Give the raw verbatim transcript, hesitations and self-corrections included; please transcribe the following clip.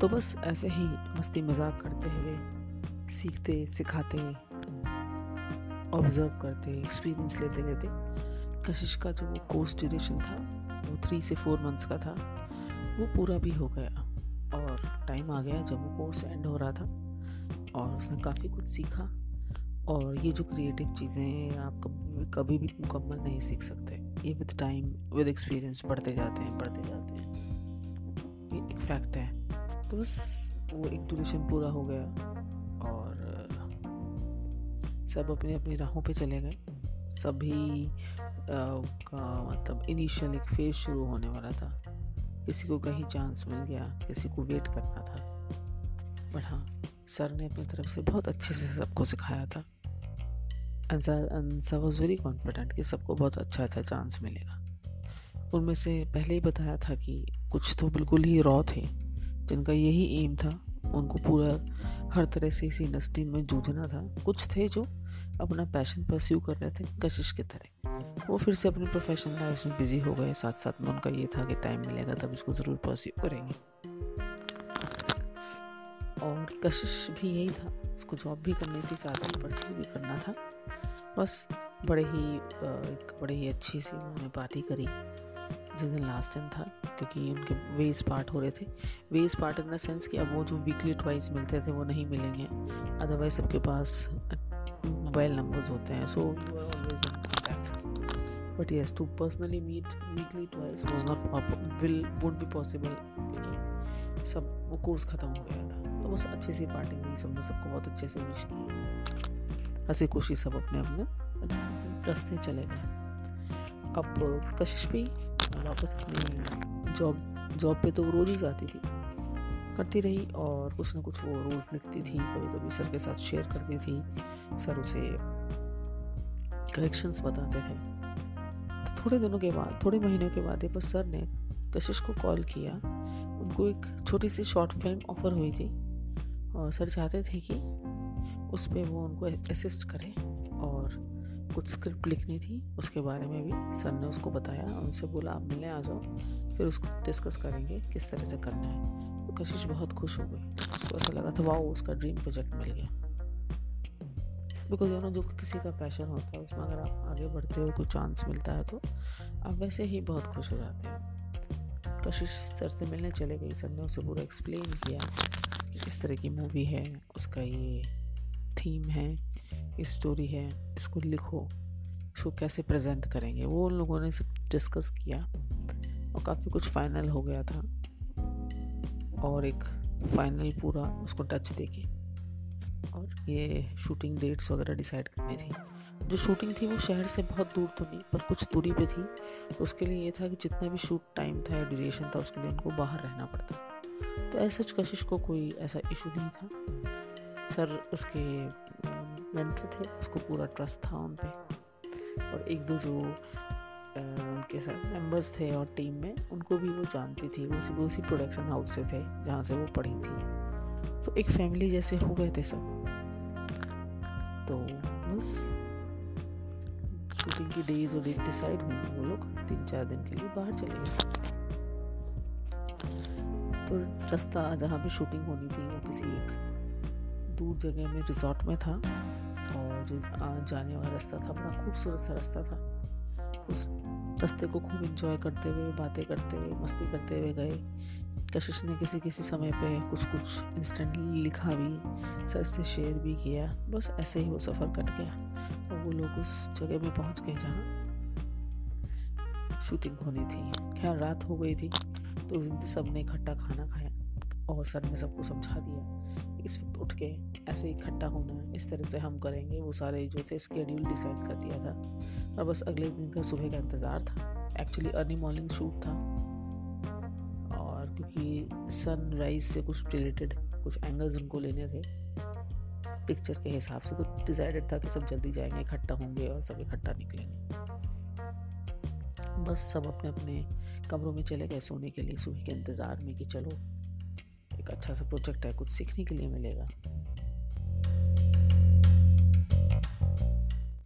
तो बस ऐसे ही मस्ती मजाक करते हुए सीखते सिखाते ऑब्जर्व करते एक्सपीरियंस लेते लेते कशिश का जो कोर्स ड्यूरेशन था वो थ्री से फोर मंथ्स का था, वो पूरा भी हो गया और टाइम आ गया जब वो कोर्स एंड हो रहा था और उसने काफ़ी कुछ सीखा। और ये जो क्रिएटिव चीज़ें आप कभी भी मुकम्मल नहीं सीख सकते, ये विद टाइम विद एक्सपीरियंस बढ़ते जाते हैं बढ़ते जाते हैं ये एक फैक्ट है। तो बस वो एक ड्यूरेशन पूरा हो गया और सब अपने अपनी राहों पे चले गए। सभी का मतलब इनिशियल एक फेज शुरू होने वाला था, किसी को कहीं चांस मिल गया, किसी को वेट करना था, बट हाँ सर ने अपनी तरफ से बहुत अच्छे से सबको सिखाया था and sir was very confident कि सबको बहुत अच्छा अच्छा चांस मिलेगा। उनमें से पहले ही बताया था कि कुछ तो बिल्कुल ही रॉ थे जिनका यही एम था, उनको पूरा हर तरह से इस इंडस्ट्री में जूझना था। कुछ थे जो अपना पैशन परस्यू कर रहे थे कशिश की तरह, वो फिर से अपने प्रोफेशनल लाइफ में बिजी हो गए, साथ साथ में उनका ये था कि टाइम मिलेगा तब इसको ज़रूर परस्यू करेंगे। और कशिश भी यही था, उसको जॉब भी करनी थी साथ में परस्यू भी करना था। बस बड़े ही एक बड़े ही अच्छी सी उन्होंने पार्टी करी जिस दिन लास्ट दिन था, क्योंकि उनके वेज पार्ट हो रहे थे। Was part in the sense कि अब वो जो वीकली ट्वाइस मिलते थे वो नहीं मिलेंगे, अदरवाइज सबके पास मोबाइल नंबर्स होते हैं, so you are always in contact. But yes to personally meet weekly twice was not will would be possible क्योंकि सब वो कोर्स ख़त्म हो गया था। तो बस अच्छी सी पार्टी हुई, सबने सबको बहुत अच्छे से विश की, हंसी खुशी सब अपने अपने रास्ते चले गए। अब कशिश भी वापस अपनी जॉब जॉब पे तो रोज़ ही जाती थी, करती रही और कुछ ना कुछ वो रोज़ लिखती थी, कभी कभी सर के साथ शेयर करती थी, सर उसे करेक्शंस बताते थे। तो थोड़े दिनों के बाद थोड़े महीनों के बाद बस सर ने कशिश को कॉल किया, उनको एक छोटी सी शॉर्ट फिल्म ऑफ़र हुई थी और सर चाहते थे कि उस पर वो उनको असिस्ट करें और कुछ स्क्रिप्ट लिखनी थी, उसके बारे में भी सर ने उसको बताया, उनसे बोला आप मिलने आ जाओ फिर उसको डिस्कस करेंगे किस तरह से करना है। तो कशिश बहुत खुश हो गई, उसको ऐसा लगा था वाओ उसका ड्रीम प्रोजेक्ट मिल गया। बिकॉज यू नो जो किसी का पैशन होता है उसमें अगर आप आगे बढ़ते हो, कोई चांस मिलता है तो आप वैसे ही बहुत खुश हो जाते हैं। कशिश सर से मिलने चले गई, सर ने उसे पूरा एक्सप्लेन किया कि इस तरह की मूवी है, उसका ये थीम है, स्टोरी है, इसको लिखो, इसको कैसे प्रेजेंट करेंगे, वो उन लोगों ने सब डिस्कस किया और काफ़ी कुछ फाइनल हो गया था। और एक फाइनल पूरा उसको टच देके और ये शूटिंग डेट्स वगैरह डिसाइड करनी थी। जो शूटिंग थी वो शहर से बहुत दूर तो नहीं पर कुछ दूरी पे थी, उसके लिए ये था कि जितना भी शूट टाइम था या ड्यूरेशन था उसके लिए उनको बाहर रहना पड़ता। तो ऐसा कशिश को कोई ऐसा इशू नहीं था, सर उसके मेंटर थे, उसको पूरा ट्रस्ट था उन पे और एक दो जो उनके साथ मेंबर्स थे और टीम में उनको भी वो जानती थी, वो भी उसी प्रोडक्शन हाउस से थे जहाँ से वो पढ़ी थी, तो एक फैमिली जैसे हो गए थे सब। तो बस शूटिंग की डेज और डेट डिसाइड हुई, वो लोग तीन चार दिन के लिए बाहर चले गए। तो रास्ता जहाँ पे शूटिंग होनी थी वो किसी एक दूर जगह में रिसोर्ट में था और जो जाने वाला रास्ता था बड़ा खूबसूरत सा रास्ता था। उस रास्ते को खूब एंजॉय करते हुए बातें करते हुए मस्ती करते हुए गए। कशिश ने किसी किसी समय पे कुछ कुछ इंस्टेंटली लिखा भी, सर से शेयर भी किया। बस ऐसे ही वो सफ़र कट गया और वो लोग उस जगह में पहुंच गए जहाँ शूटिंग होनी थी। खैर रात हो गई थी तो उस दिन सब ने इकट्ठा खाना खाया और सर ने सबको समझा दिया इस वक्त उठ के ऐसे इकट्ठा होना है, इस तरह से हम करेंगे। वो सारे जो थे स्केड्यूल डिसाइड कर दिया था और बस अगले दिन का सुबह का इंतज़ार था। एक्चुअली अर्ली मॉर्निंग शूट था और क्योंकि सनराइज से कुछ रिलेटेड कुछ एंगल्स उनको लेने थे पिक्चर के हिसाब से, तो डिसाइडेड था कि सब जल्दी जाएंगे, इकट्ठा होंगे और सब इकट्ठा निकलेंगे। बस सब अपने अपने कमरों में चले गए सोने के लिए, सुबह के इंतज़ार में कि चलो एक अच्छा सा प्रोजेक्ट है, कुछ सीखने के लिए मिलेगा।